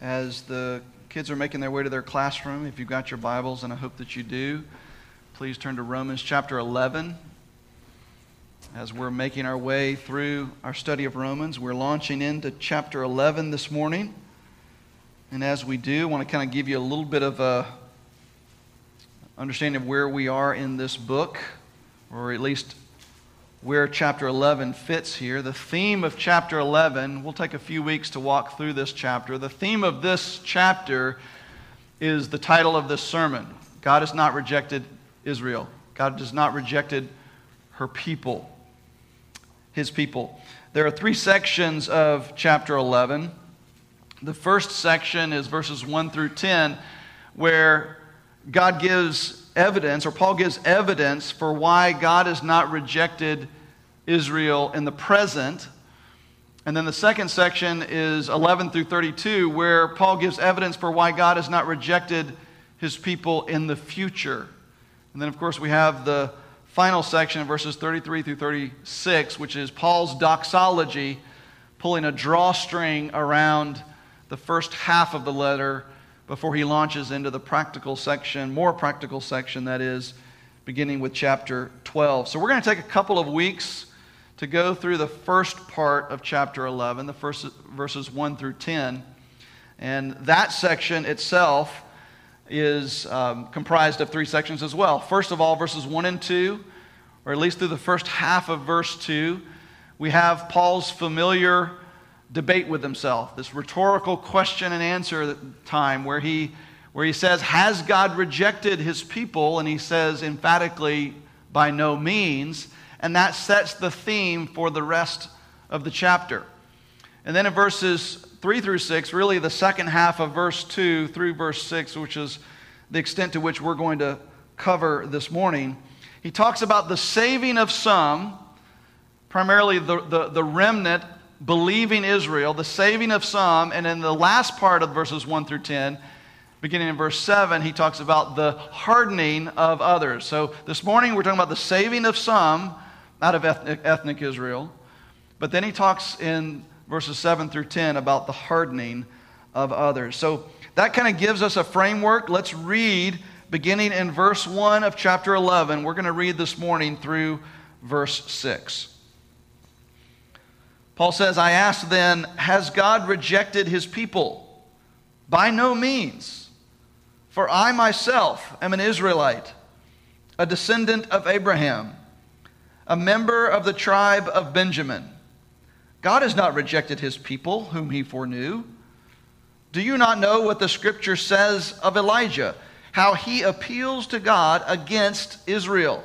As the kids are making their way to their classroom, if you've got your Bibles, and I hope that you do, please turn to Romans chapter 11. As we're making our way through our study of Romans, we're launching into chapter 11 this morning. And as we do, I want to kind of give you a little bit of a understanding of where we are in this book, or at least where chapter 11 fits here. The theme of chapter 11, we'll take a few weeks to walk through this chapter. The theme of this chapter is the title of this sermon: God has not rejected Israel. God has not rejected her people, his people. There are three sections of chapter 11. The first section is verses 1 through 10, where God gives evidence, or Paul gives evidence for why God has not rejected Israel in the present. And then the second section is 11 through 32, where Paul gives evidence for why God has not rejected his people in the future. And then, of course, we have the final section, verses 33 through 36, which is Paul's doxology, pulling a drawstring around the first half of the letter before he launches into the practical section, more practical section, that is, beginning with chapter 12. So we're going to take a couple of weeks to go through the first part of chapter 11, the first verses 1 through 10. And that section itself is comprised of three sections as well. First of all, verses 1 and 2, or at least through the first half of verse 2, we have Paul's familiar debate with himself, this rhetorical question and answer time where he says, has God rejected his people? And he says emphatically, by no means. And that sets the theme for the rest of the chapter. And then in verses 3 through 6, really the second half of verse 2 through verse 6, which is the extent to which we're going to cover this morning, he talks about the saving of some, primarily the remnant believing Israel, the saving of some, and in the last part of verses 1 through 10, beginning in verse 7, he talks about the hardening of others. So this morning we're talking about the saving of some out of ethnic Israel, but then he talks in verses 7 through 10 about the hardening of others. So that kind of gives us a framework. Let's read beginning in verse 1 of chapter 11. We're going to read this morning through verse 6. Paul says, I ask then, has God rejected his people? By no means. For I myself am an Israelite, a descendant of Abraham, a member of the tribe of Benjamin. God has not rejected his people, whom he foreknew. Do you not know what the scripture says of Elijah, how he appeals to God against Israel?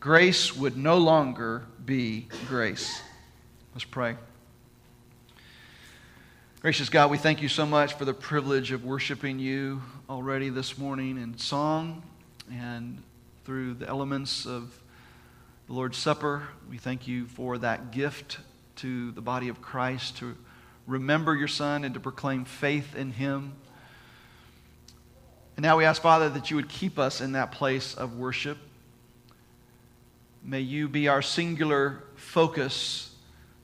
grace would no longer be grace. Let's pray. Gracious God, we thank you so much for the privilege of worshiping you already this morning in song and through the elements of the Lord's Supper. We thank you for that gift to the body of Christ, to remember your Son and to proclaim faith in him. And now we ask, Father, that you would keep us in that place of worship. May you be our singular focus,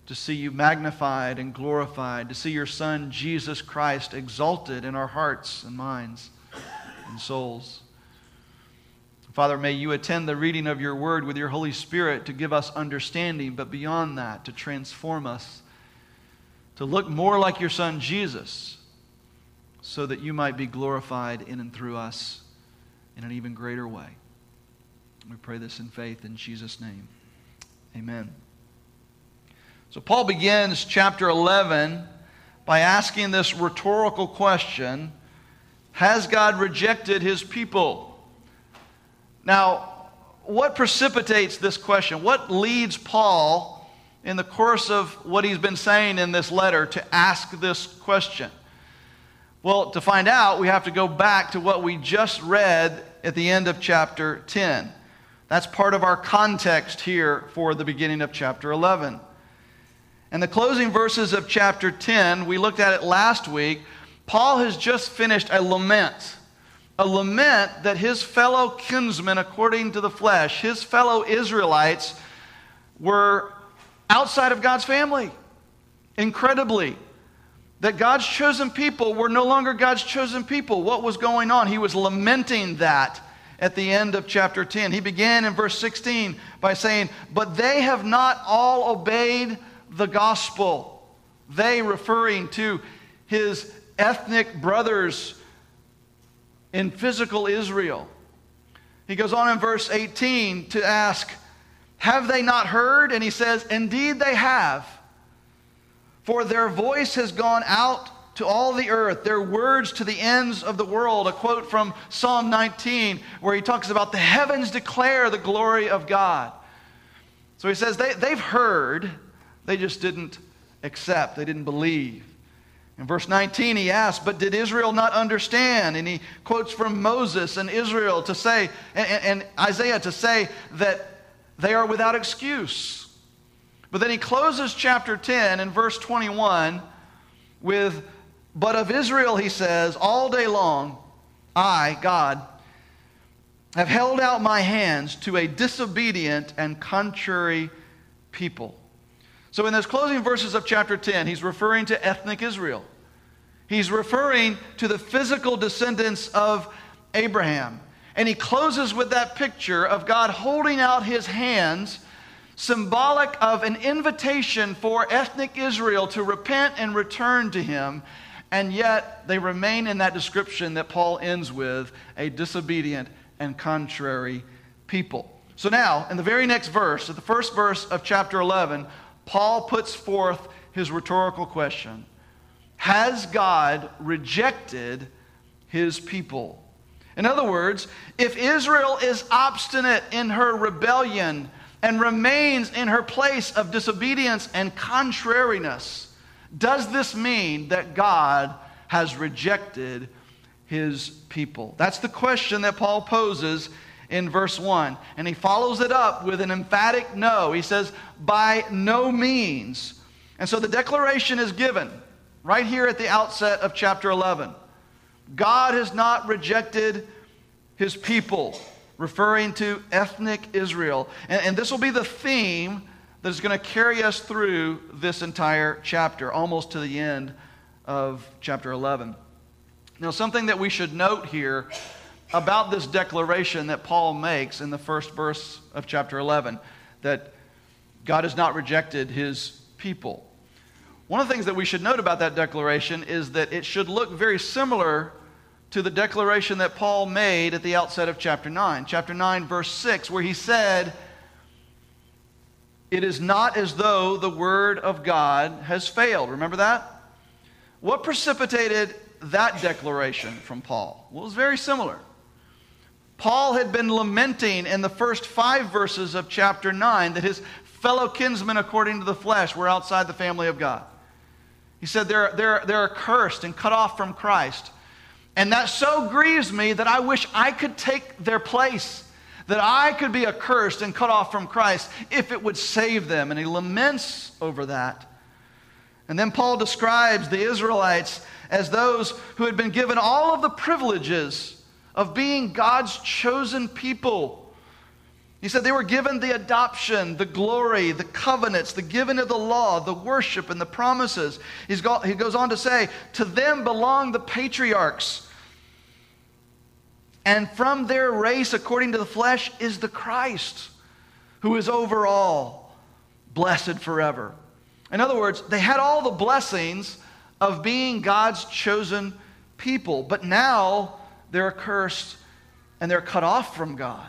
to see you magnified and glorified, to see your Son, Jesus Christ, exalted in our hearts and minds and souls. Father, may you attend the reading of your word with your Holy Spirit to give us understanding, but beyond that, to transform us, to look more like your Son, Jesus, so that you might be glorified in and through us in an even greater way. We pray this in faith in Jesus' name. Amen. So Paul begins chapter 11 by asking this rhetorical question, has God rejected his people? Now, what precipitates this question? What leads Paul, in the course of what he's been saying in this letter, to ask this question? Well, to find out, we have to go back to what we just read at the end of chapter 10. That's part of our context here for the beginning of chapter 11. And the closing verses of chapter 10, we looked at it last week. Paul has just finished a lament that his fellow kinsmen, according to the flesh, his fellow Israelites, were outside of God's family, incredibly. That God's chosen people were no longer God's chosen people. What was going on? He was lamenting that at the end of chapter 10. He began in verse 16 by saying, "But they have not all obeyed the gospel." They referring to his ethnic brothers in physical Israel. He goes on in verse 18 to ask, "Have they not heard?" And he says, "Indeed they have. For their voice has gone out to all the earth, their words to the ends of the world." A quote from Psalm 19 where he talks about the heavens declare the glory of God. So he says they've heard, they just didn't accept, they didn't believe. In verse 19 he asks, "But did Israel not understand?" And he quotes from Moses and Israel to say, and Isaiah to say that they are without excuse. But then he closes chapter 10 in verse 21 with, "But of Israel," he says, "all day long I, God, have held out my hands to a disobedient and contrary people." So in those closing verses of chapter 10, he's referring to ethnic Israel. He's referring to the physical descendants of Abraham. And he closes with that picture of God holding out his hands, symbolic of an invitation for ethnic Israel to repent and return to him, and yet they remain in that description that Paul ends with, a disobedient and contrary people. So now, in the very next verse, the first verse of chapter 11, Paul puts forth his rhetorical question: has God rejected his people? In other words, if Israel is obstinate in her rebellion and remains in her place of disobedience and contrariness, does this mean that God has rejected his people? That's the question that Paul poses in verse 1. And he follows it up with an emphatic no. He says, by no means. And so the declaration is given right here at the outset of chapter 11. God has not rejected his people, referring to ethnic Israel. And this will be the theme that is going to carry us through this entire chapter, almost to the end of chapter 11. Now, something that we should note here about this declaration that Paul makes in the first verse of chapter 11, that God has not rejected his people. One of the things that we should note about that declaration is that it should look very similar to the declaration that Paul made at the outset of chapter 9. Chapter 9, verse 6, where he said, "It is not as though the word of God has failed." Remember that? What precipitated that declaration from Paul? Well, it was very similar. Paul had been lamenting in the first 5 verses of chapter 9 that his fellow kinsmen, according to the flesh, were outside the family of God. He said, they're accursed and cut off from Christ. "And that so grieves me that I wish I could take their place, that I could be accursed and cut off from Christ if it would save them." And he laments over that. And then Paul describes the Israelites as those who had been given all of the privileges of being God's chosen people. He said they were given the adoption, the glory, the covenants, the giving of the law, the worship, and the promises. He goes on to say, "To them belong the patriarchs, and from their race, according to the flesh, is the Christ, who is over all, blessed forever." In other words, they had all the blessings of being God's chosen people, but now they're accursed and they're cut off from God.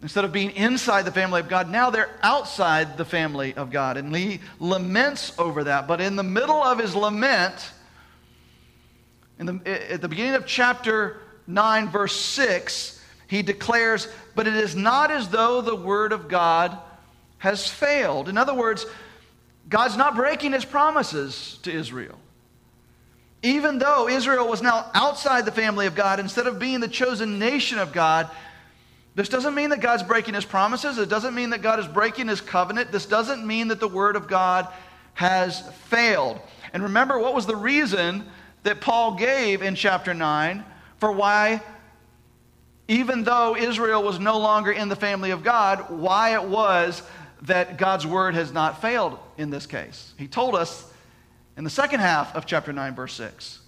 Instead of being inside the family of God, now they're outside the family of God. And he laments over that. But in the middle of his lament, at the beginning of chapter 9, verse 6, he declares, "But it is not as though the word of God has failed." In other words, God's not breaking his promises to Israel. Even though Israel was now outside the family of God, instead of being the chosen nation of God, this doesn't mean that God's breaking his promises. It doesn't mean that God is breaking his covenant. This doesn't mean that the word of God has failed. And remember, what was the reason that Paul gave in chapter 9 for why, even though Israel was no longer in the family of God, why it was that God's word has not failed in this case? He told us in the second half of chapter 9, verse 6,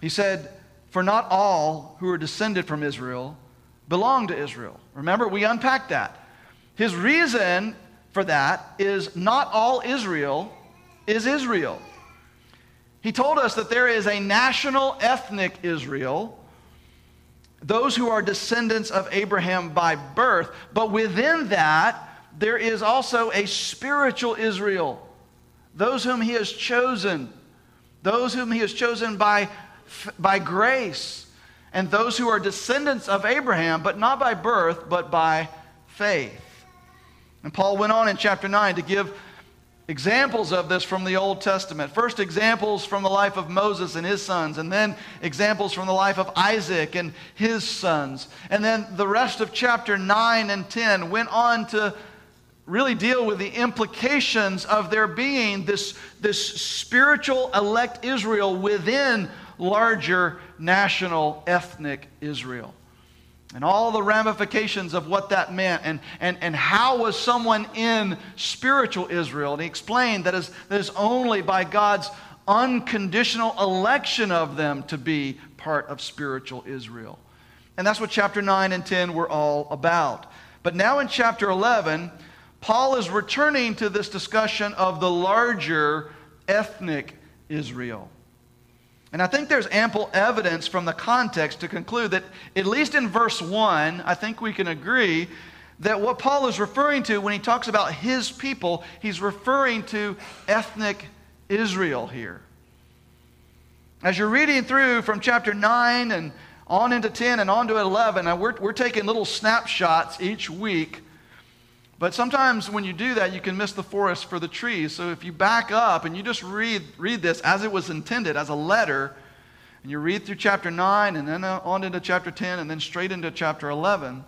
he said, "For not all who are descended from Israel belong to Israel." Remember, we unpacked that. His reason for that is not all Israel is Israel. He told us that there is a national ethnic Israel, those who are descendants of Abraham by birth, but within that, there is also a spiritual Israel, those whom he has chosen, those whom he has chosen by grace, and those who are descendants of Abraham, but not by birth, but by faith. And Paul went on in chapter 9 to give examples of this from the Old Testament. First, examples from the life of Moses and his sons, and then examples from the life of Isaac and his sons. And then the rest of chapter 9 and 10 went on to really deal with the implications of there being this spiritual elect Israel within larger national ethnic Israel, and all the ramifications of what that meant, and how was someone in spiritual Israel. And he explained that is only by God's unconditional election of them to be part of spiritual Israel. And that's what chapter 9 and 10 were all about. But now in chapter 11, Paul is returning to this discussion of the larger ethnic Israel. And I think there's ample evidence from the context to conclude that, at least in verse 1, I think we can agree that what Paul is referring to when he talks about his people, he's referring to ethnic Israel here. As you're reading through from chapter 9 and on into 10 and on to 11, and we're taking little snapshots each week, but sometimes when you do that, you can miss the forest for the trees. So if you back up and you just read this as it was intended, as a letter, and you read through chapter 9 and then on into chapter 10 and then straight into chapter 11,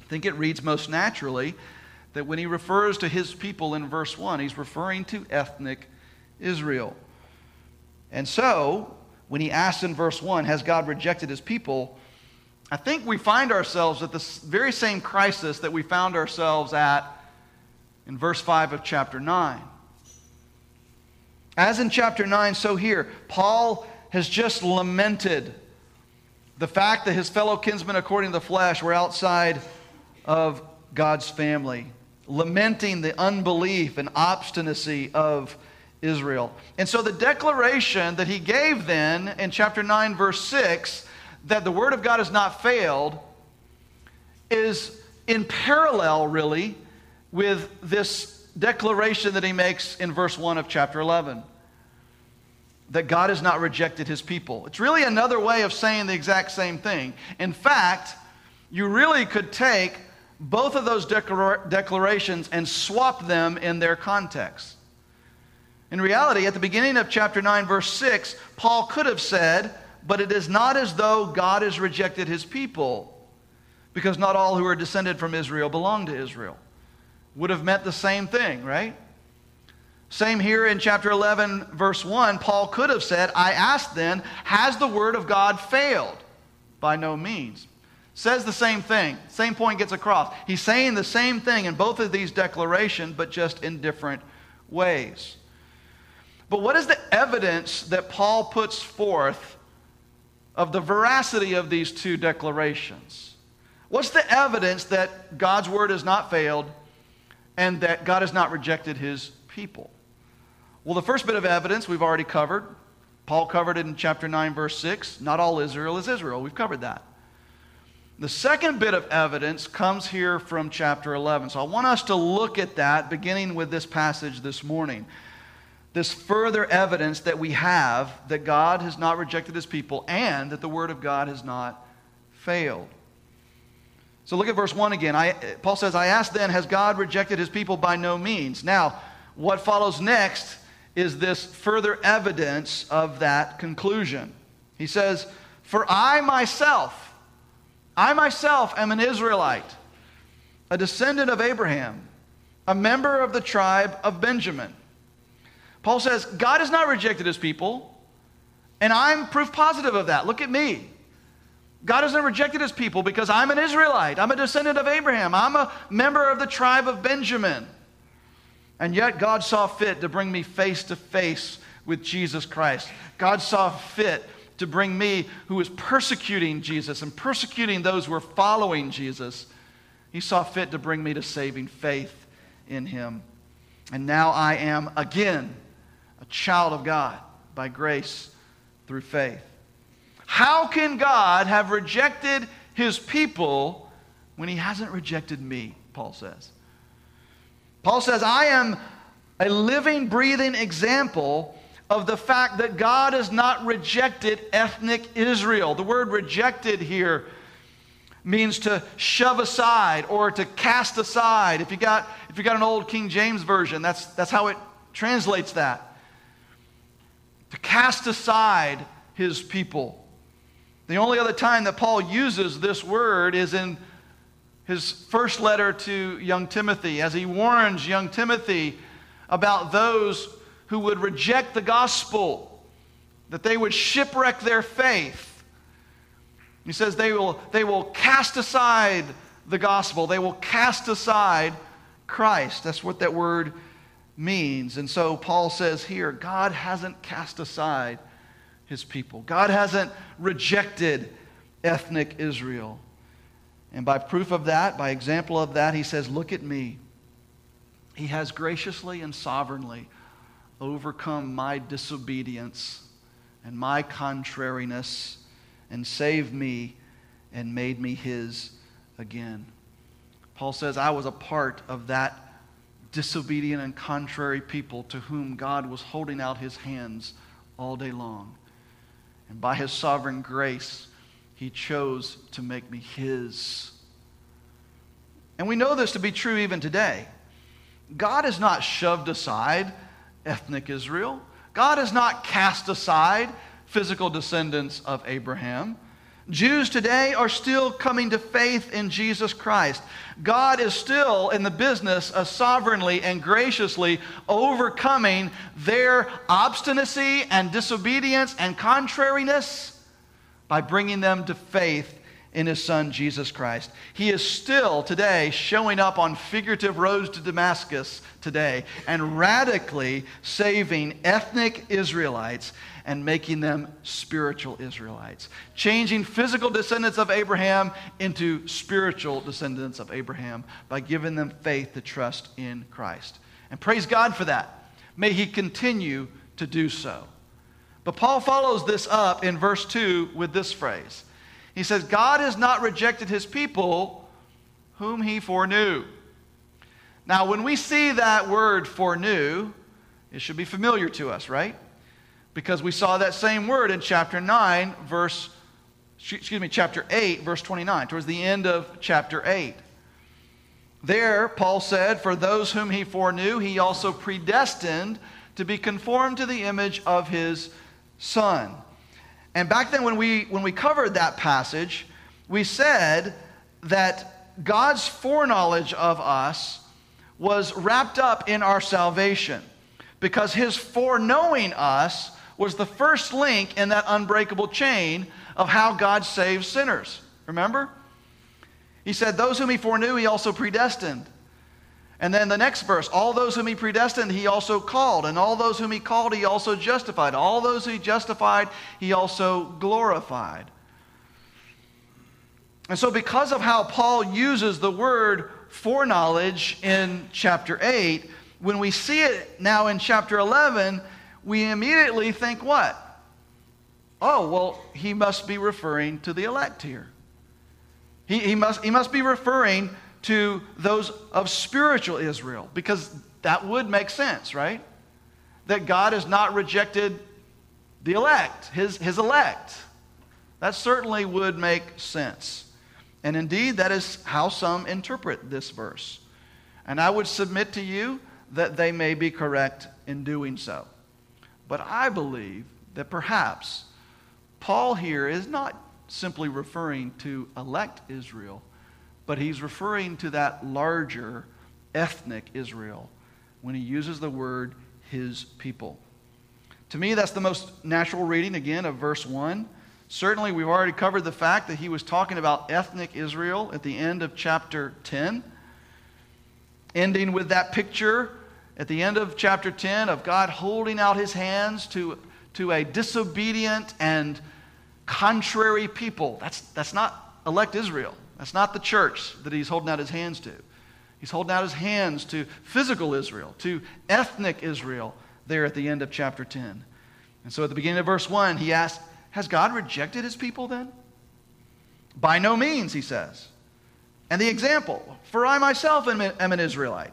I think it reads most naturally that when he refers to his people in verse 1, he's referring to ethnic Israel. And so when he asks in verse 1, has God rejected his people? I think we find ourselves at the very same crisis that we found ourselves at in verse 5 of chapter 9. As in chapter 9, so here, Paul has just lamented the fact that his fellow kinsmen according to the flesh were outside of God's family, lamenting the unbelief and obstinacy of Israel. And so the declaration that he gave then in chapter 9, verse 6, that the word of God has not failed, is in parallel, really, with this declaration that he makes in verse 1 of chapter 11, that God has not rejected his people. It's really another way of saying the exact same thing. In fact, you really could take both of those declarations and swap them in their context. In reality, at the beginning of chapter 9, verse 6, Paul could have said, "But it is not as though God has rejected his people, because not all who are descended from Israel belong to Israel." Would have meant the same thing, right? Same here in chapter 11, verse 1. Paul could have said, "I asked then, has the word of God failed?" By no means. Says the same thing. Same point gets across. He's saying the same thing in both of these declarations, but just in different ways. But what is the evidence that Paul puts forth of the veracity of these two declarations? What's the evidence that God's word has not failed and that God has not rejected his people? Well, the first bit of evidence we've already covered. Paul covered it in chapter 9, verse 6. Not all Israel is Israel. We've covered that. The second bit of evidence comes here from chapter 11. So I want us to look at that, beginning with this passage this morning. This further evidence that we have that God has not rejected his people and that the word of God has not failed. So look at verse 1 again. Paul says, "I asked then, has God rejected his people? By no means." Now, what follows next is this further evidence of that conclusion. He says, "For I myself am an Israelite, a descendant of Abraham, a member of the tribe of Benjamin." Paul says, God has not rejected his people, and I'm proof positive of that. Look at me. God hasn't rejected his people because I'm an Israelite. I'm a descendant of Abraham. I'm a member of the tribe of Benjamin. And yet God saw fit to bring me face to face with Jesus Christ. God saw fit to bring me, who was persecuting Jesus and persecuting those who were following Jesus, he saw fit to bring me to saving faith in him. And now I am again a child of God by grace through faith. How can God have rejected his people when he hasn't rejected me, Paul says. Paul says, I am a living, breathing example of the fact that God has not rejected ethnic Israel. The word rejected here means to shove aside or to cast aside. If you got an old King James version, that's how it translates that. To cast aside his people. The only other time that Paul uses this word is in his first letter to young Timothy, as he warns young Timothy about those who would reject the gospel, that they would shipwreck their faith. He says they will cast aside the gospel. They will cast aside Christ. That's what that word means. And so Paul says here, God hasn't cast aside his people. God hasn't rejected ethnic Israel. And by proof of that, by example of that, he says, look at me. He has graciously and sovereignly overcome my disobedience and my contrariness and saved me and made me his again. Paul says, I was a part of that disobedient and contrary people to whom God was holding out his hands all day long. And by his sovereign grace, he chose to make me his. And we know this to be true even today. God has not shoved aside ethnic Israel. God has not cast aside physical descendants of Abraham. Jews today are still coming to faith in Jesus Christ. God is still in the business of sovereignly and graciously overcoming their obstinacy and disobedience and contrariness by bringing them to faith in his son Jesus Christ. He is still today showing up on figurative roads to Damascus today and radically saving ethnic Israelites and making them spiritual Israelites, changing physical descendants of Abraham into spiritual descendants of Abraham by giving them faith to trust in Christ. And praise God for that. May he continue to do so. But Paul follows this up in verse 2 with this phrase. He says, God has not rejected his people whom he foreknew. Now, when we see that word foreknew, it should be familiar to us, right? Because we saw that same word in chapter 8, verse 29, towards the end of chapter 8. There, Paul said, for those whom he foreknew, he also predestined to be conformed to the image of his Son. And back then when we covered that passage, we said that God's foreknowledge of us was wrapped up in our salvation, because his foreknowing us was the first link in that unbreakable chain of how God saves sinners. Remember? He said, those whom he foreknew, he also predestined. And then the next verse, all those whom he predestined, he also called. And all those whom he called, he also justified. All those he justified, he also glorified. And so because of how Paul uses the word foreknowledge in chapter 8, when we see it now in chapter 11, we immediately think what? Oh, well, he must be referring to the elect here. He must be referring to those of spiritual Israel, because that would make sense, right? That God has not rejected the elect, his elect. That certainly would make sense. And indeed, that is how some interpret this verse. And I would submit to you that they may be correct in doing so. But I believe that perhaps Paul here is not simply referring to elect Israel, but he's referring to that larger ethnic Israel when he uses the word his people. To me, that's the most natural reading, again, of verse 1. Certainly, we've already covered the fact that he was talking about ethnic Israel at the end of chapter 10, ending with that picture at the end of chapter 10 of God holding out his hands to a disobedient and contrary people. That's not elect Israel. That's not the church that he's holding out his hands to. He's holding out his hands to physical Israel, to ethnic Israel, there at the end of chapter 10. And so at the beginning of verse 1, he asks, has God rejected his people then? By no means, he says. And the example, for I myself am an Israelite,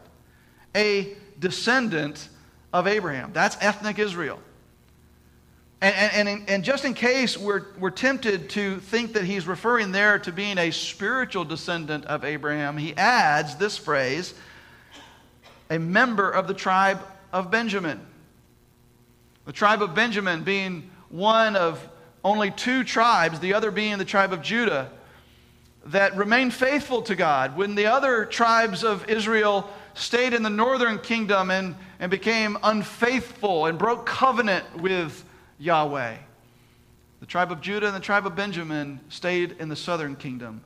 a descendant of Abraham. That's ethnic Israel. And just in case we're tempted to think that he's referring there to being a spiritual descendant of Abraham, he adds this phrase, a member of the tribe of Benjamin. The tribe of Benjamin being one of only two tribes, the other being the tribe of Judah, that remained faithful to God when the other tribes of Israel stayed in the northern kingdom and became unfaithful and broke covenant with Yahweh. The tribe of Judah and the tribe of Benjamin stayed in the southern kingdom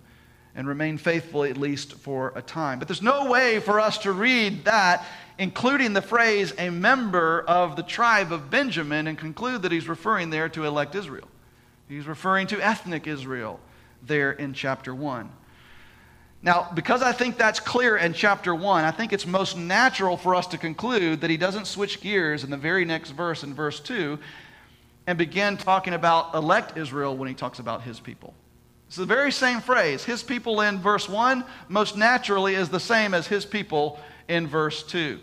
and remained faithful at least for a time. But there's no way for us to read that, including the phrase, a member of the tribe of Benjamin, and conclude that he's referring there to elect Israel. He's referring to ethnic Israel there in chapter 1. Now, because I think that's clear in chapter 1, I think it's most natural for us to conclude that he doesn't switch gears in the very next verse, in verse 2, and begin talking about elect Israel when he talks about his people. It's the very same phrase. His people in verse 1 most naturally is the same as his people in verse 2.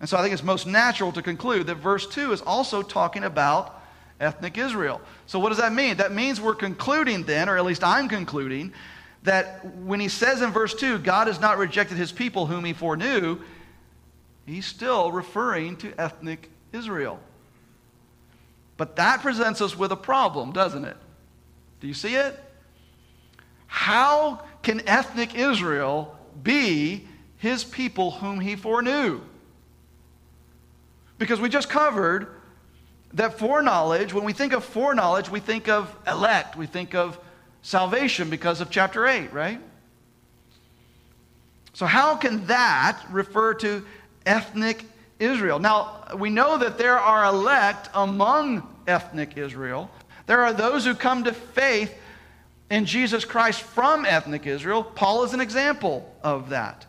And so I think it's most natural to conclude that verse 2 is also talking about ethnic Israel. So what does that mean? That means we're concluding then, or at least I'm concluding, that when he says in verse 2, God has not rejected his people whom he foreknew, he's still referring to ethnic Israel. But that presents us with a problem, doesn't it? Do you see it? How can ethnic Israel be his people whom he foreknew? Because we just covered that foreknowledge, when we think of foreknowledge, we think of elect, we think of salvation because of chapter 8, right? So how can that refer to ethnic Israel? Now, we know that there are elect among ethnic Israel. There are those who come to faith in Jesus Christ from ethnic Israel. Paul is an example of that.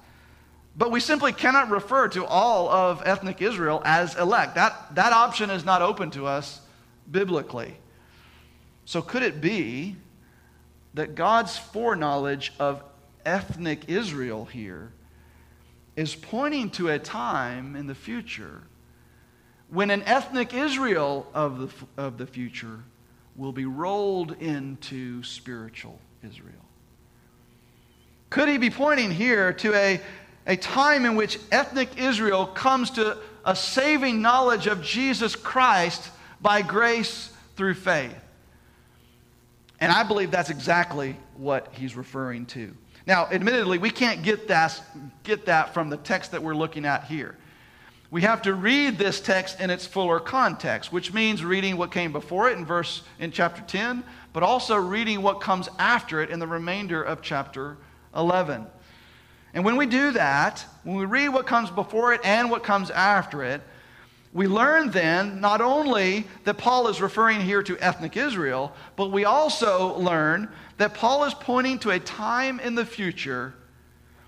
But we simply cannot refer to all of ethnic Israel as elect. That option is not open to us biblically. So could it be that God's foreknowledge of ethnic Israel here is pointing to a time in the future when an ethnic Israel of the future will be rolled into spiritual Israel? Could he be pointing here to a time in which ethnic Israel comes to a saving knowledge of Jesus Christ by grace through faith? And I believe that's exactly what he's referring to. Now, admittedly, we can't get that from the text that we're looking at here. We have to read this text in its fuller context, which means reading what came before it in chapter 10, but also reading what comes after it in the remainder of chapter 11. And when we do that, when we read what comes before it and what comes after it, we learn then not only that Paul is referring here to ethnic Israel, but we also learn that Paul is pointing to a time in the future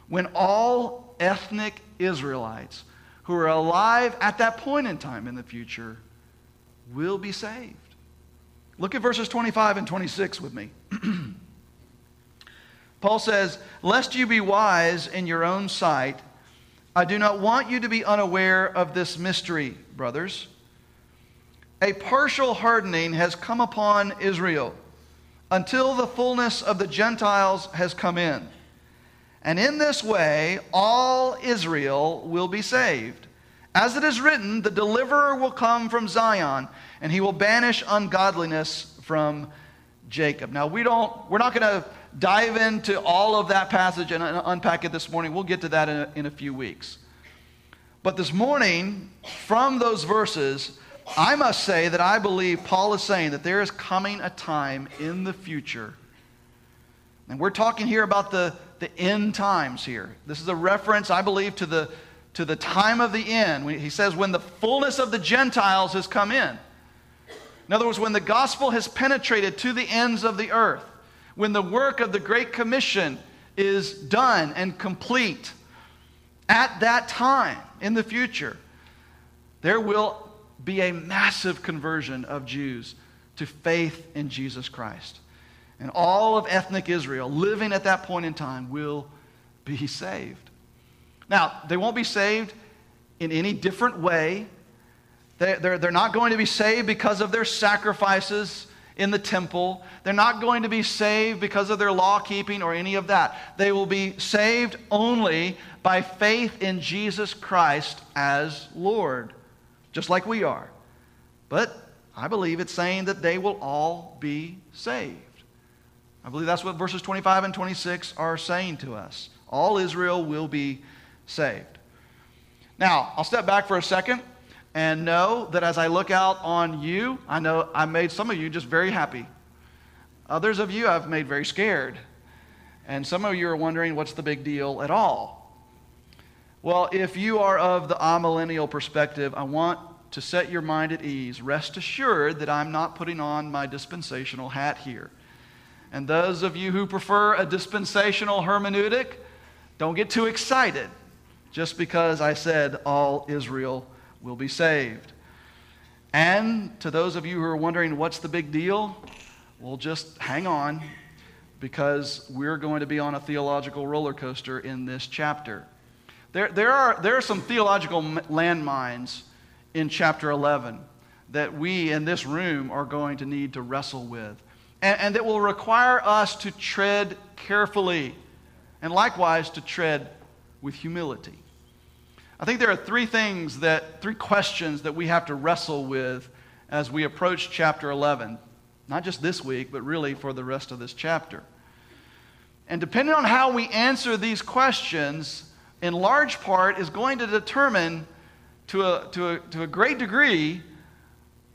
when all ethnic Israelites who are alive at that point in time in the future will be saved. Look at verses 25 and 26 with me. Paul says, "Lest you be wise in your own sight, I do not want you to be unaware of this mystery, brothers. A partial hardening has come upon Israel until the fullness of the Gentiles has come in. And in this way, all Israel will be saved, As it is written, the deliverer will come from Zion, and he will banish ungodliness from Jacob. Now, we're not going to dive into all of that passage and unpack it this morning. We'll get to that in a few weeks. But this morning, from those verses, I must say that I believe Paul is saying that there is coming a time in the future. And we're talking here about the end times here. This is a reference, I believe, to the time of the end. He says, when the fullness of the Gentiles has come in. In other words, when the gospel has penetrated to the ends of the earth, when the work of the Great Commission is done and complete, at that time in the future, there will be a massive conversion of Jews to faith in Jesus Christ. And all of ethnic Israel living at that point in time will be saved. Now, they won't be saved in any different way. They're not going to be saved because of their sacrifices in the temple. They're not going to be saved because of their law keeping or any of that. They will be saved only by faith in Jesus Christ as Lord, just like we are. But I believe it's saying that they will all be saved. I believe that's what verses 25 and 26 are saying to us. All Israel will be saved. Now, I'll step back for a second and know that as I look out on you, I know I made some of you just very happy. Others of you I've made very scared. And some of you are wondering, what's the big deal at all? Well, if you are of the amillennial perspective, I want to set your mind at ease. Rest assured that I'm not putting on my dispensational hat here. And those of you who prefer a dispensational hermeneutic, don't get too excited just because I said all Israel will be saved. And to those of you who are wondering what's the big deal, well, just hang on, because we're going to be on a theological roller coaster in this chapter. There are some theological landmines in chapter 11 that we in this room are going to need to wrestle with. And that will require us to tread carefully, and likewise to tread with humility. I think there are three questions that we have to wrestle with as we approach chapter 11. Not just this week, but really for the rest of this chapter. And depending on how we answer these questions, in large part, is going to determine to a great degree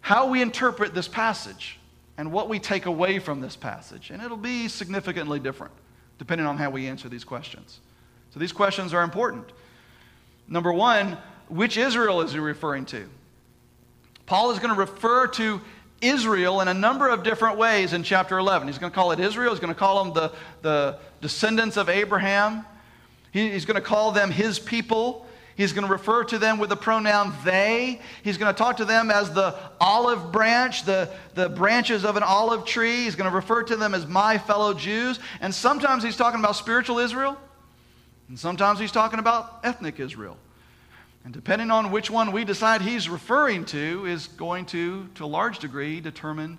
how we interpret this passage and what we take away from this passage. And it'll be significantly different depending on how we answer these questions. So these questions are important. Number one, which Israel is he referring to? Paul is going to refer to Israel in a number of different ways in chapter 11. He's going to call it Israel. He's going to call them the descendants of Abraham. He's going to call them his people. He's going to refer to them with the pronoun they. He's going to talk to them as the olive branch, the branches of an olive tree. He's going to refer to them as my fellow Jews. And sometimes he's talking about spiritual Israel, and sometimes he's talking about ethnic Israel. And depending on which one we decide he's referring to is going to a large degree, determine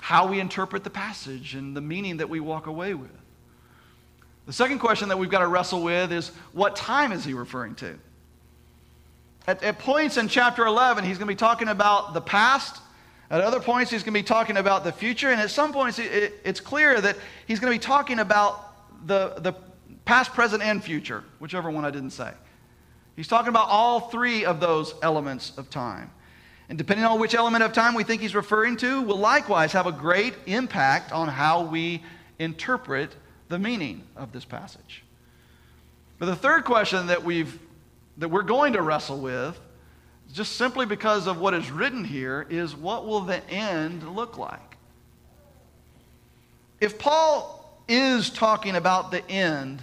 how we interpret the passage and the meaning that we walk away with. The second question that we've got to wrestle with is, what time is he referring to? At points in chapter 11, he's going to be talking about the past. At other points, he's going to be talking about the future. And at some points, it's clear that he's going to be talking about the past, present, and future, whichever one I didn't say. He's talking about all three of those elements of time. And depending on which element of time we think he's referring to, will likewise have a great impact on how we interpret the meaning of this passage. But the third question that we're going to wrestle with, just simply because of what is written here, is what will the end look like? If Paul is talking about the end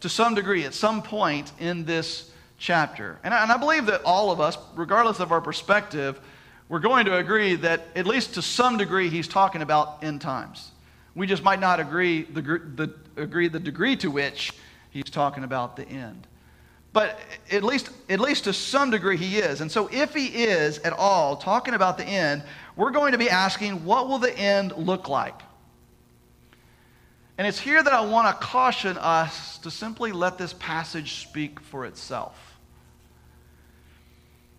to some degree, at some point in this chapter, and I believe that all of us, regardless of our perspective, we're going to agree that at least to some degree he's talking about end times. We just might not agree the degree to which he's talking about the end. But at least to some degree he is. And so if he is at all talking about the end, we're going to be asking, what will the end look like? And it's here that I want to caution us to simply let this passage speak for itself.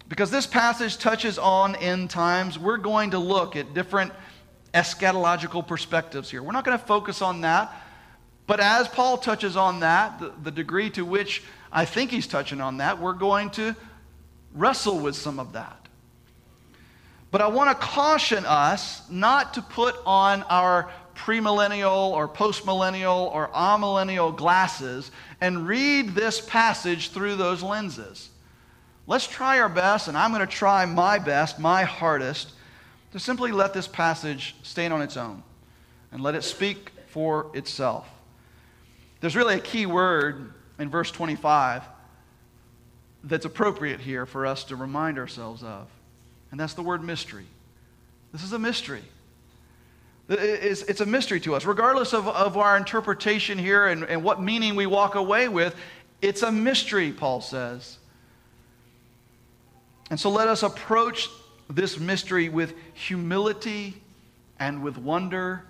Because this passage touches on end times, we're going to look at different eschatological perspectives here. We're not going to focus on that. But as Paul touches on that, the degree to which I think he's touching on that, we're going to wrestle with some of that. But I want to caution us not to put on our premillennial or postmillennial or amillennial glasses and read this passage through those lenses. Let's try our best, and I'm going to try my best, my hardest, to simply let this passage stand on its own and let it speak for itself. There's really a key word in verse 25 that's appropriate here for us to remind ourselves of, and that's the word mystery. This is a mystery. It's a mystery to us. Regardless of our interpretation here and what meaning we walk away with, it's a mystery, Paul says. And so let us approach this mystery with humility and with wonder,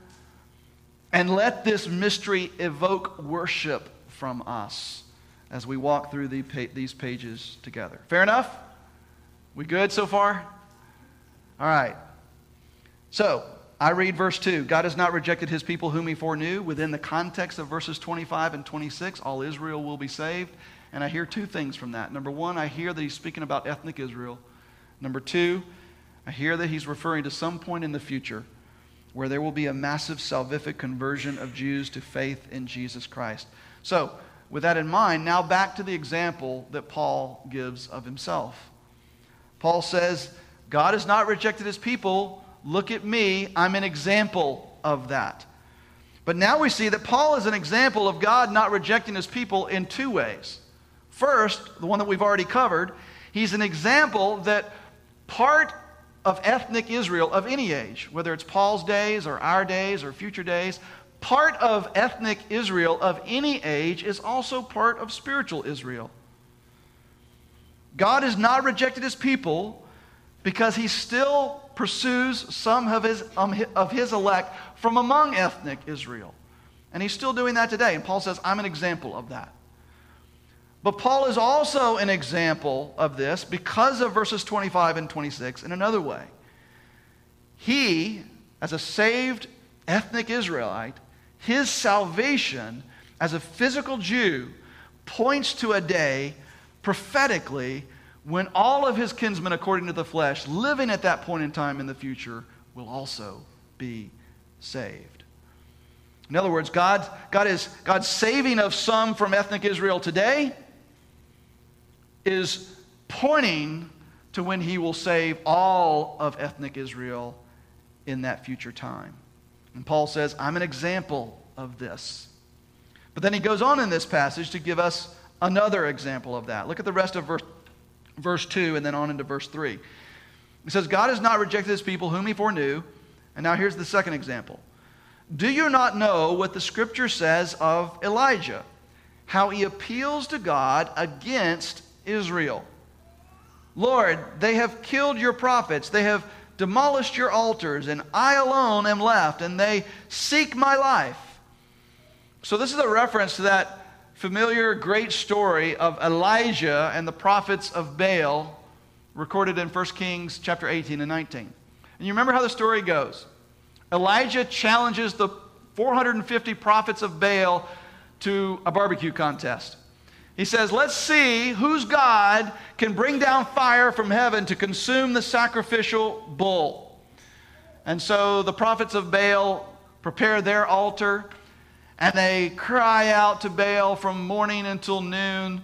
and let this mystery evoke worship from us as we walk through these pages together. Fair enough? We good so far? All right. So, I read verse 2. God has not rejected his people whom he foreknew. Within the context of verses 25 and 26, all Israel will be saved. And I hear two things from that. Number one, I hear that he's speaking about ethnic Israel. Number two, I hear that he's referring to some point in the future where there will be a massive salvific conversion of Jews to faith in Jesus Christ. So, with that in mind, now back to the example that Paul gives of himself. Paul says, God has not rejected his people. Look at me. I'm an example of that. But now we see that Paul is an example of God not rejecting his people in two ways. First, the one that we've already covered, he's an example that part of ethnic Israel of any age, whether it's Paul's days or our days or future days, part of ethnic Israel of any age is also part of spiritual Israel. God has not rejected his people because he still pursues some of his elect from among ethnic Israel. And he's still doing that today. And Paul says, I'm an example of that. But Paul is also an example of this because of verses 25 and 26 in another way. He, as a saved ethnic Israelite, his salvation as a physical Jew points to a day prophetically when all of his kinsmen according to the flesh living at that point in time in the future will also be saved. In other words, God's saving of some from ethnic Israel today is pointing to when he will save all of ethnic Israel in that future time. And Paul says, I'm an example of this. But then he goes on in this passage to give us another example of that. Look at the rest of verse 2 and then on into verse 3. It says, God has not rejected his people whom he foreknew. And now here's the second example. Do you not know what the scripture says of Elijah? How he appeals to God against Israel. Lord, they have killed your prophets. They have demolished your altars, and I alone am left, and they seek my life. So this is a reference to that familiar great story of Elijah and the prophets of Baal recorded in 1 Kings chapter 18 and 19. And you remember how the story goes. Elijah challenges the 450 prophets of Baal to a barbecue contest. He says, let's see whose God can bring down fire from heaven to consume the sacrificial bull. And so the prophets of Baal prepare their altar, and they cry out to Baal from morning until noon,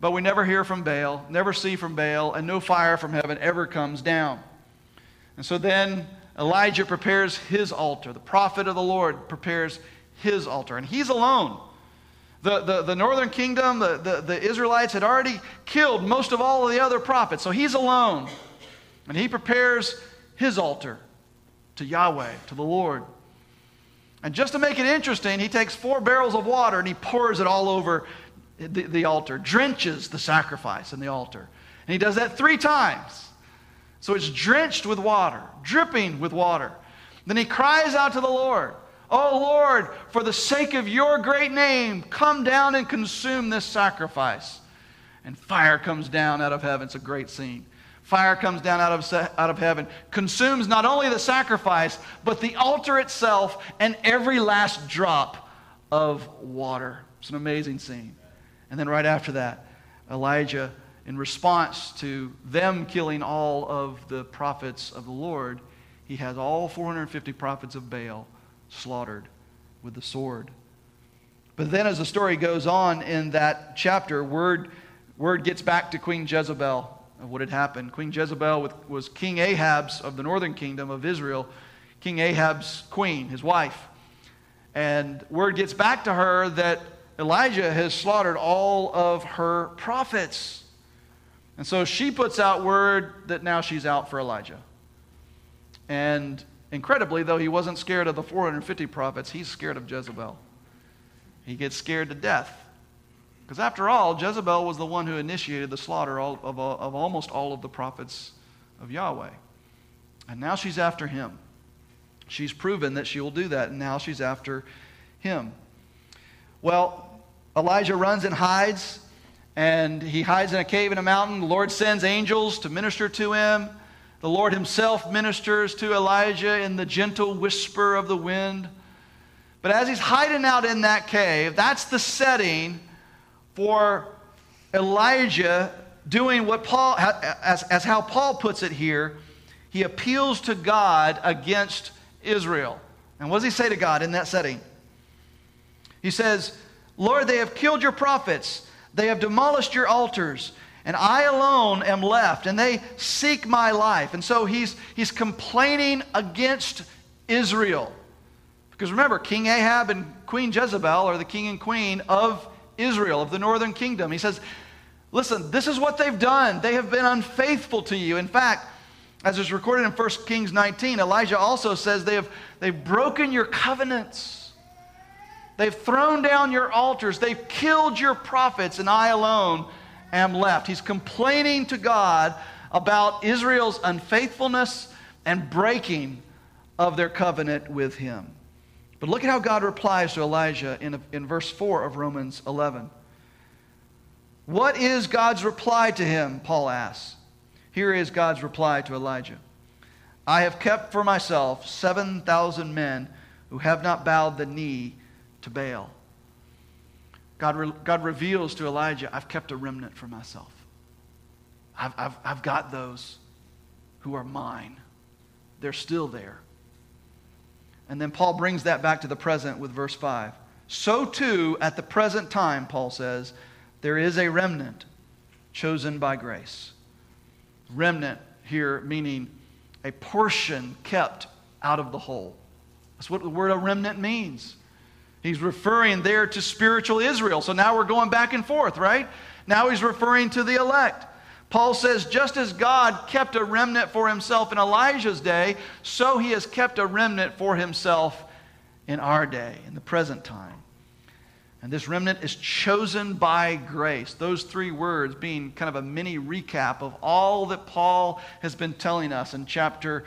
but we never hear from Baal, never see from Baal, and no fire from heaven ever comes down. And so then Elijah prepares his altar. The prophet of the Lord prepares his altar, and he's alone. The northern kingdom, the Israelites had already killed most of all of the other prophets, so he's alone. And he prepares his altar to Yahweh, to the Lord. And just to make it interesting, he takes 4 barrels of water and he pours it all over the altar, drenches the sacrifice in the altar. And he does that 3 times. So it's drenched with water, dripping with water. Then he cries out to the Lord, "Oh Lord, for the sake of your great name, come down and consume this sacrifice." And fire comes down out of heaven. It's a great scene. Fire comes down out of heaven, consumes not only the sacrifice, but the altar itself and every last drop of water. It's an amazing scene. And then right after that, Elijah, in response to them killing all of the prophets of the Lord, he has all 450 prophets of Baal slaughtered with the sword. But then as the story goes on in that chapter, word gets back to Queen Jezebel of what had happened. Queen Jezebel was King Ahab's of the northern kingdom of Israel, King Ahab's queen, his wife. And word gets back to her that Elijah has slaughtered all of her prophets. And so she puts out word that now she's out for Elijah. And incredibly, though he wasn't scared of the 450 prophets, he's scared of Jezebel. He gets scared to death. Because after all, Jezebel was the one who initiated the slaughter of almost all of the prophets of Yahweh. And now she's after him. She's proven that she will do that, and now she's after him. Well, Elijah runs and hides, and he hides in a cave in a mountain. The Lord sends angels to minister to him. The Lord himself ministers to Elijah in the gentle whisper of the wind. But as he's hiding out in that cave, that's the setting for Elijah doing what Paul, as how Paul puts it here, he appeals to God against Israel. And what does he say to God in that setting? He says, "Lord, they have killed your prophets. They have demolished your altars. And I alone am left. And they seek my life." And so he's complaining against Israel. Because remember, King Ahab and Queen Jezebel are the king and queen of Israel, of the northern kingdom. He says, listen, this is what they've done. They have been unfaithful to you. In fact, as is recorded in 1 Kings 19, Elijah also says they've broken your covenants. They've thrown down your altars. They've killed your prophets, and I alone am left. He's complaining to God about Israel's unfaithfulness and breaking of their covenant with him. But look at how God replies to Elijah in verse 4 of Romans 11. What is God's reply to him, Paul asks. Here is God's reply to Elijah. I have kept for myself 7,000 men who have not bowed the knee to Baal. God reveals to Elijah, I've kept a remnant for myself. I've got those who are mine. They're still there. And then Paul brings that back to the present with verse 5. So too, at the present time, Paul says, there is a remnant chosen by grace. Remnant here meaning a portion kept out of the whole. That's what the word a remnant means. He's referring there to spiritual Israel. So now we're going back and forth, right? Now he's referring to the elect. Paul says, just as God kept a remnant for himself in Elijah's day, so he has kept a remnant for himself in our day, in the present time. And this remnant is chosen by grace. Those three words being kind of a mini recap of all that Paul has been telling us in chapter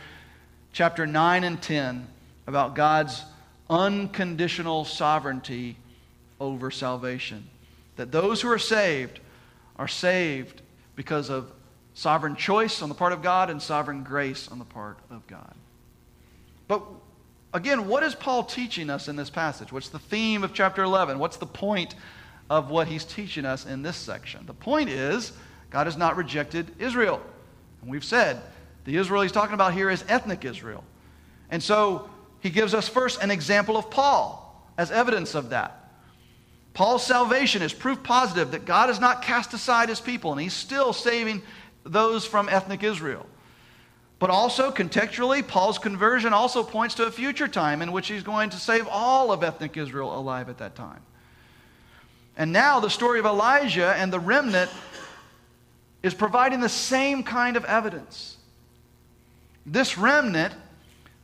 9 and 10 about God's unconditional sovereignty over salvation. That those who are saved because of sovereign choice on the part of God and sovereign grace on the part of God. But again, what is Paul teaching us in this passage? What's the theme of chapter 11? What's the point of what he's teaching us in this section? The point is, God has not rejected Israel. And we've said, the Israel he's talking about here is ethnic Israel. And so he gives us first an example of Paul as evidence of that. Paul's salvation is proof positive that God has not cast aside his people, and he's still saving those from ethnic Israel. But also, contextually, Paul's conversion also points to a future time in which he's going to save all of ethnic Israel alive at that time. And now the story of Elijah and the remnant is providing the same kind of evidence. This remnant,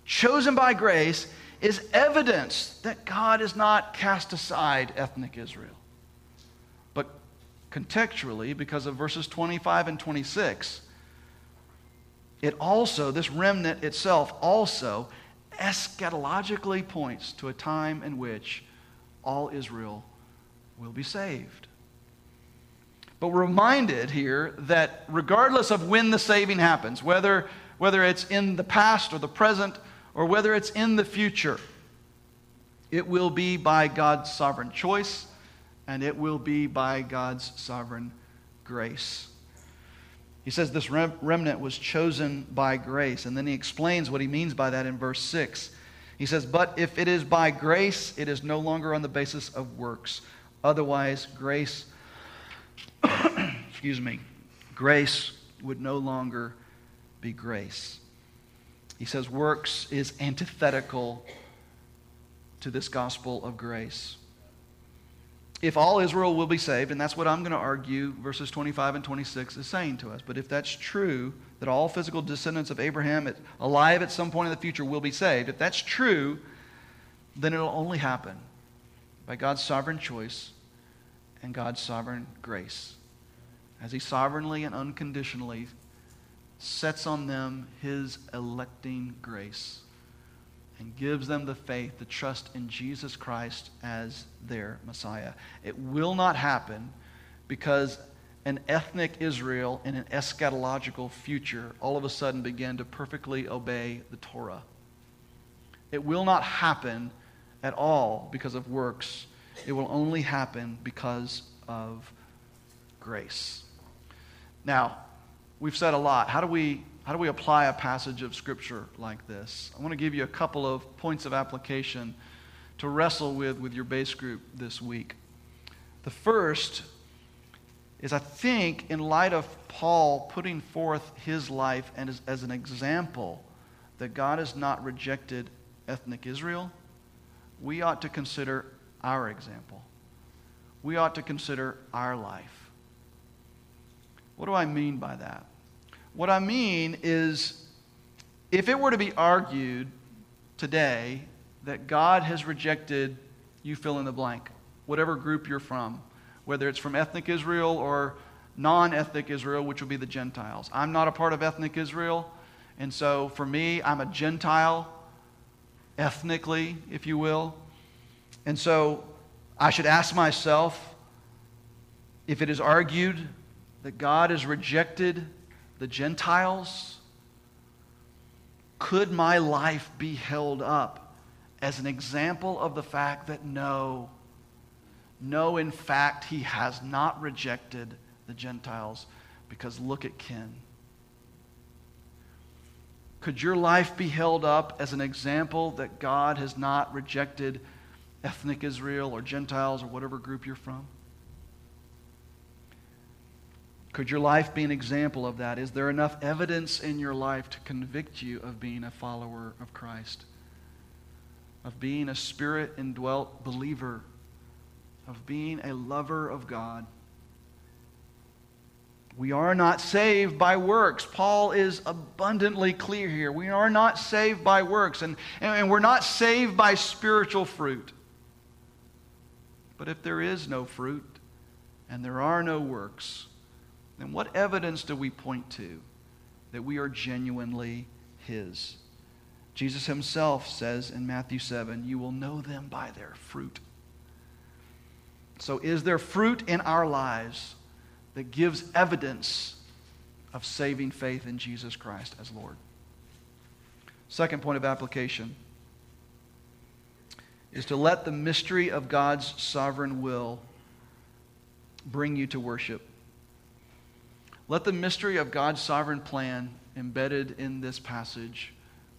chosen by grace, is evidence that God has not cast aside ethnic Israel. But contextually, because of verses 25 and 26, it also, this remnant itself also eschatologically points to a time in which all Israel will be saved. But we're reminded here that regardless of when the saving happens, whether it's in the past or the present, or whether it's in the future, it will be by God's sovereign choice, and it will be by God's sovereign grace. He says this remnant was chosen by grace, and then he explains what he means by that in verse 6. He says, but if it is by grace, it is no longer on the basis of works. Otherwise, grace grace would no longer be grace. He says works is antithetical to this gospel of grace. If all Israel will be saved, and that's what I'm going to argue verses 25 and 26 is saying to us, but if that's true, that all physical descendants of Abraham alive at some point in the future will be saved, if that's true, then it'll only happen by God's sovereign choice and God's sovereign grace, as he sovereignly and unconditionally sets on them his electing grace and gives them the faith, the trust in Jesus Christ as their Messiah. It will not happen because an ethnic Israel in an eschatological future all of a sudden began to perfectly obey the Torah. It will not happen at all because of works. It will only happen because of grace. Now, we've said a lot. How do we apply a passage of Scripture like this? I want to give you a couple of points of application to wrestle with your base group this week. The first is, I think, in light of Paul putting forth his life and as an example that God has not rejected ethnic Israel, we ought to consider our example. We ought to consider our life. What do I mean by that? What I mean is, if it were to be argued today that God has rejected, you fill in the blank, whatever group you're from, whether it's from ethnic Israel or non-ethnic Israel, which would be the Gentiles. I'm not a part of ethnic Israel, and so for me, I'm a Gentile, ethnically, if you will. And so I should ask myself, if it is argued that God has rejected the Gentiles, could my life be held up as an example of the fact that no, in fact, he has not rejected the Gentiles, because look at Ken. Could your life be held up as an example that God has not rejected ethnic Israel or Gentiles or whatever group you're from? Could your life be an example of that? Is there enough evidence in your life to convict you of being a follower of Christ, of being a Spirit-indwelt believer, of being a lover of God? We are not saved by works. Paul is abundantly clear here. We are not saved by works, and we're not saved by spiritual fruit. But if there is no fruit and there are no works, then what evidence do we point to that we are genuinely his? Jesus himself says in Matthew 7, you will know them by their fruit. So is there fruit in our lives that gives evidence of saving faith in Jesus Christ as Lord? Second point of application is to let the mystery of God's sovereign will bring you to worship. Let the mystery of God's sovereign plan embedded in this passage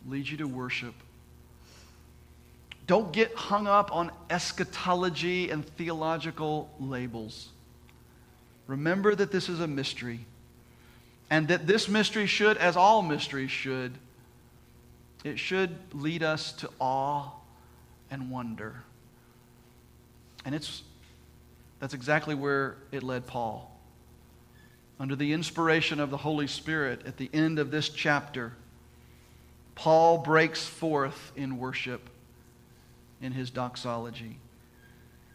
lead you to worship. Don't get hung up on eschatology and theological labels. Remember that this is a mystery, and that this mystery should, as all mysteries should, it should lead us to awe and wonder. And that's exactly where it led Paul. Under the inspiration of the Holy Spirit, at the end of this chapter, Paul breaks forth in worship in his doxology.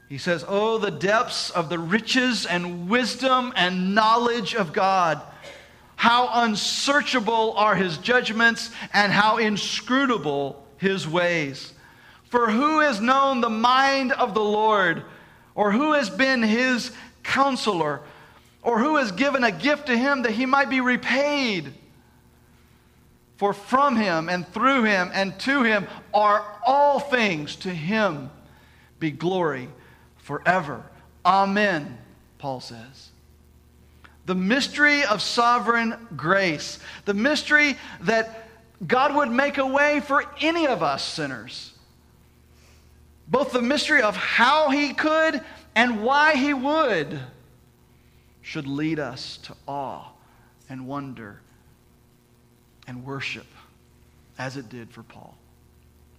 He says, oh, the depths of the riches and wisdom and knowledge of God. How unsearchable are his judgments, and how inscrutable his ways. For who has known the mind of the Lord, or who has been his counselor? or who has given a gift to him that he might be repaid? For from him and through him and to him are all things. To him be glory forever. Amen, Paul says. The mystery of sovereign grace. The mystery that God would make a way for any of us sinners. Both the mystery of how he could and why he would should lead us to awe and wonder and worship as it did for Paul.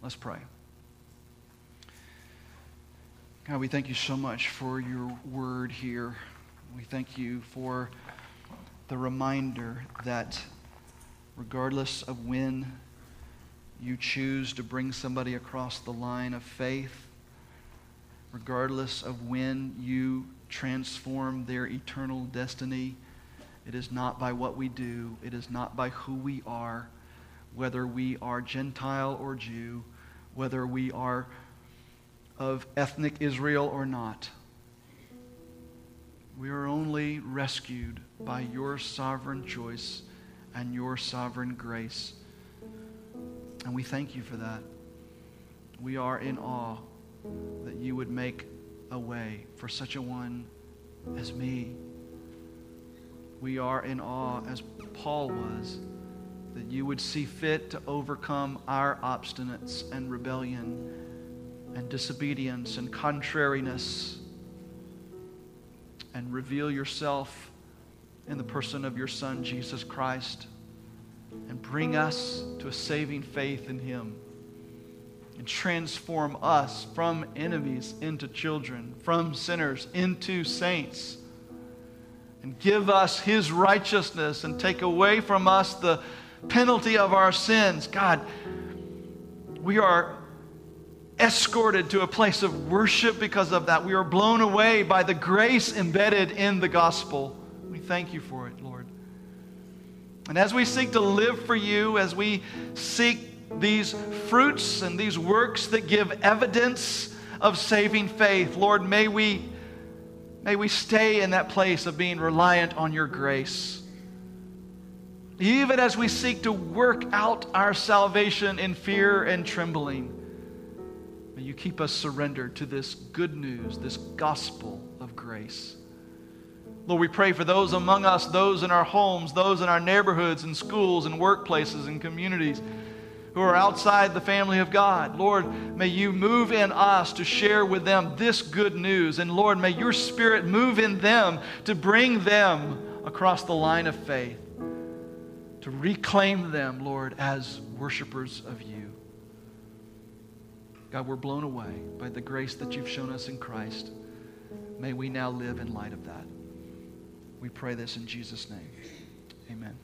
Let's pray. God, we thank you so much for your word here. We thank you for the reminder that regardless of when you choose to bring somebody across the line of faith, regardless of when you transform their eternal destiny, it is not by what we do. It is not by who we are, whether we are Gentile or Jew, whether we are of ethnic Israel or not. We are only rescued by your sovereign choice and your sovereign grace. And we thank you for that. We are in awe that you would make a way for such a one as me. We are in awe, as Paul was, that you would see fit to overcome our obstinance and rebellion and disobedience and contrariness, and reveal yourself in the person of your Son, Jesus Christ, and bring us to a saving faith in him, and transform us from enemies into children, from sinners into saints, and give us his righteousness and take away from us the penalty of our sins. God, we are escorted to a place of worship because of that. We are blown away by the grace embedded in the gospel. We thank you for it, Lord. And as we seek to live for you, as we seek these fruits and these works that give evidence of saving faith, Lord, may we stay in that place of being reliant on your grace. Even as we seek to work out our salvation in fear and trembling, may you keep us surrendered to this good news, this gospel of grace. Lord, we pray for those among us, those in our homes, those in our neighborhoods and schools and workplaces and communities who are outside the family of God. Lord, may you move in us to share with them this good news. And Lord, may your Spirit move in them to bring them across the line of faith, to reclaim them, Lord, as worshipers of you. God, we're blown away by the grace that you've shown us in Christ. May we now live in light of that. We pray this in Jesus' name. Amen.